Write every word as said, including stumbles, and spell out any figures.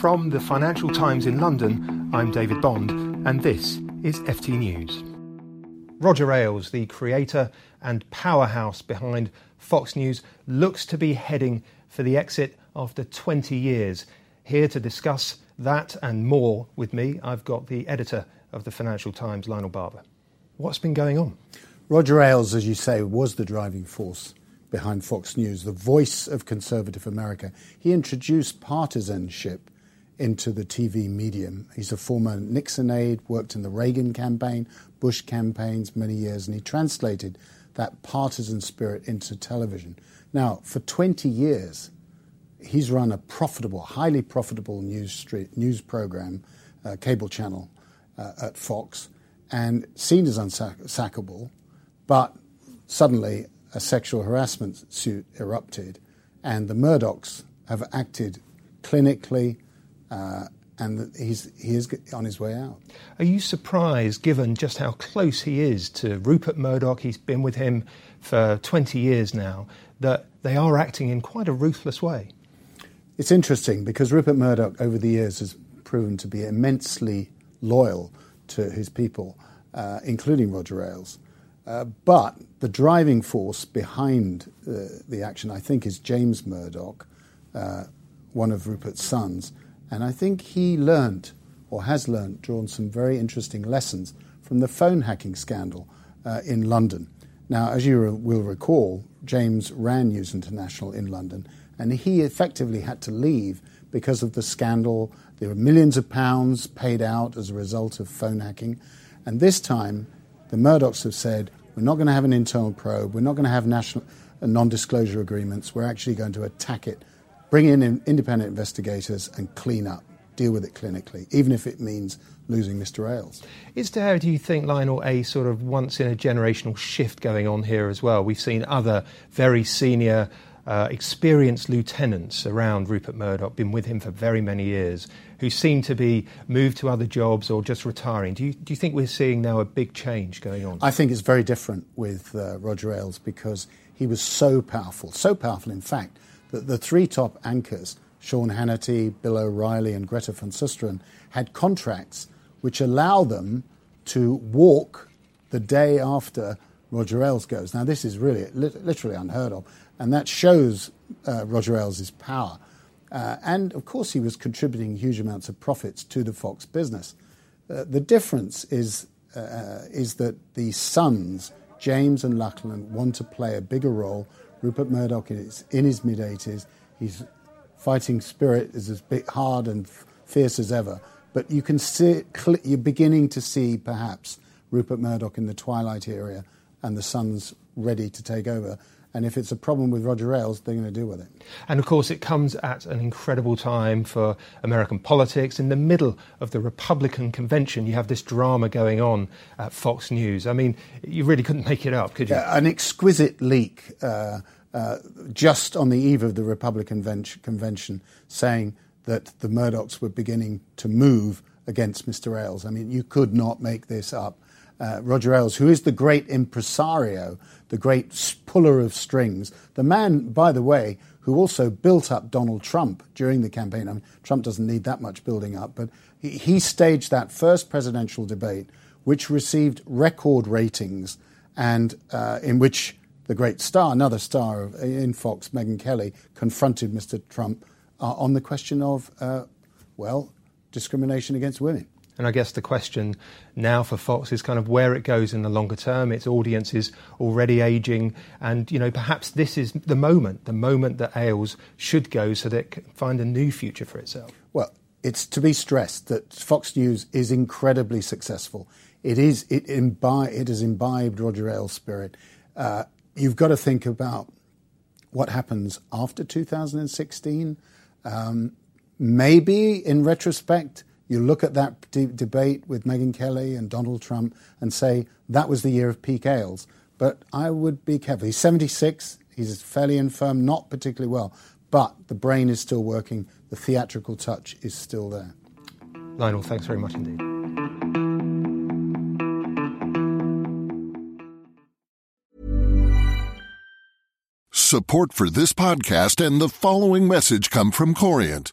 From the Financial Times in London, I'm David Bond, and this is F T News. Roger Ailes, the creator and powerhouse behind Fox News, looks to be heading for the exit after twenty years. Here to discuss that and more with me, I've got the editor of the Financial Times, Lionel Barber. What's been going on? Roger Ailes, as you say, was the driving force behind Fox News, the voice of conservative America. He introduced partisanship into the T V medium. He's a former Nixon aide, worked in the Reagan campaign, Bush campaigns many years, and he translated that partisan spirit into television. Now, for twenty years, he's run a profitable, highly profitable news street, news program, uh, cable channel uh, at Fox, and seen as unsackable, but suddenly a sexual harassment suit erupted, and the Murdochs have acted clinically, uh, and he's, he is on his way out. Are you surprised, given just how close he is to Rupert Murdoch, he's been with him for twenty years now, that they are acting in quite a ruthless way? It's interesting, because Rupert Murdoch over the years has proven to be immensely loyal to his people, uh, including Roger Ailes. Uh, but the driving force behind uh, the action, I think, is James Murdoch, uh, one of Rupert's sons. And I think he learnt, or has learnt, drawn some very interesting lessons from the phone hacking scandal uh, in London. Now, as you re- will recall, James ran News International in London, and he effectively had to leave because of the scandal. There were millions of pounds paid out as a result of phone hacking. And this time, the Murdochs have said, we're not going to have an internal probe, we're not going to have national uh, non-disclosure agreements, we're actually going to attack it, bring in, in independent investigators and clean up, deal with it clinically, even if it means losing Mister Ailes. Is there, do you think, Lionel, a sort of once-in-a-generational shift going on here as well? We've seen other very senior, uh, experienced lieutenants around Rupert Murdoch, been with him for very many years, who seem to be moved to other jobs or just retiring. Do you, do you think we're seeing now a big change going on? I think it's very different with uh, Roger Ailes, because he was so powerful, so powerful, in fact, that the three top anchors, Sean Hannity, Bill O'Reilly and Greta von Susteren, had contracts which allow them to walk the day after Roger Ailes goes. Now, this is really literally unheard of, and that shows uh, Roger Ailes' power. Uh, and, of course, he was contributing huge amounts of profits to the Fox business. Uh, the difference is, uh, is that the sons, James and Lachlan, want to play a bigger role. Rupert Murdoch is in his mid-eighties. His fighting spirit is as big, hard and fierce as ever. But you can see, you're beginning to see perhaps Rupert Murdoch in the twilight area and the sons ready to take over. And if it's a problem with Roger Ailes, they're going to deal with it. And, of course, it comes at an incredible time for American politics. In the middle of the Republican convention, you have this drama going on at Fox News. I mean, you really couldn't make it up, could you? Yeah, an exquisite leak uh, uh, just on the eve of the Republican convention saying that the Murdochs were beginning to move against Mister Ailes. I mean, you could not make this up. Uh, Roger Ailes, who is the great impresario, the great puller of strings, the man, by the way, who also built up Donald Trump during the campaign. I mean, Trump doesn't need that much building up, but he, he staged that first presidential debate, which received record ratings, and uh, in which the great star, another star of, in Fox, Megyn Kelly, confronted Mister Trump uh, on the question of, uh, well, discrimination against women. And I guess the question now for Fox is kind of where it goes in the longer term. Its audience is already ageing. And, you know, perhaps this is the moment, the moment that Ailes should go so that it can find a new future for itself. Well, it's to be stressed that Fox News is incredibly successful. It is, it, imbi- it has imbibed Roger Ailes' spirit. Uh, you've got to think about what happens after two thousand sixteen. Um, maybe, in retrospect, you look at that de- debate with Megyn Kelly and Donald Trump and say, that was the year of peak Ailes. But I would be careful. He's seventy-six. He's fairly infirm, not particularly well. But the brain is still working. The theatrical touch is still there. Lionel, thanks very much indeed. Support for this podcast and the following message come from Coriant.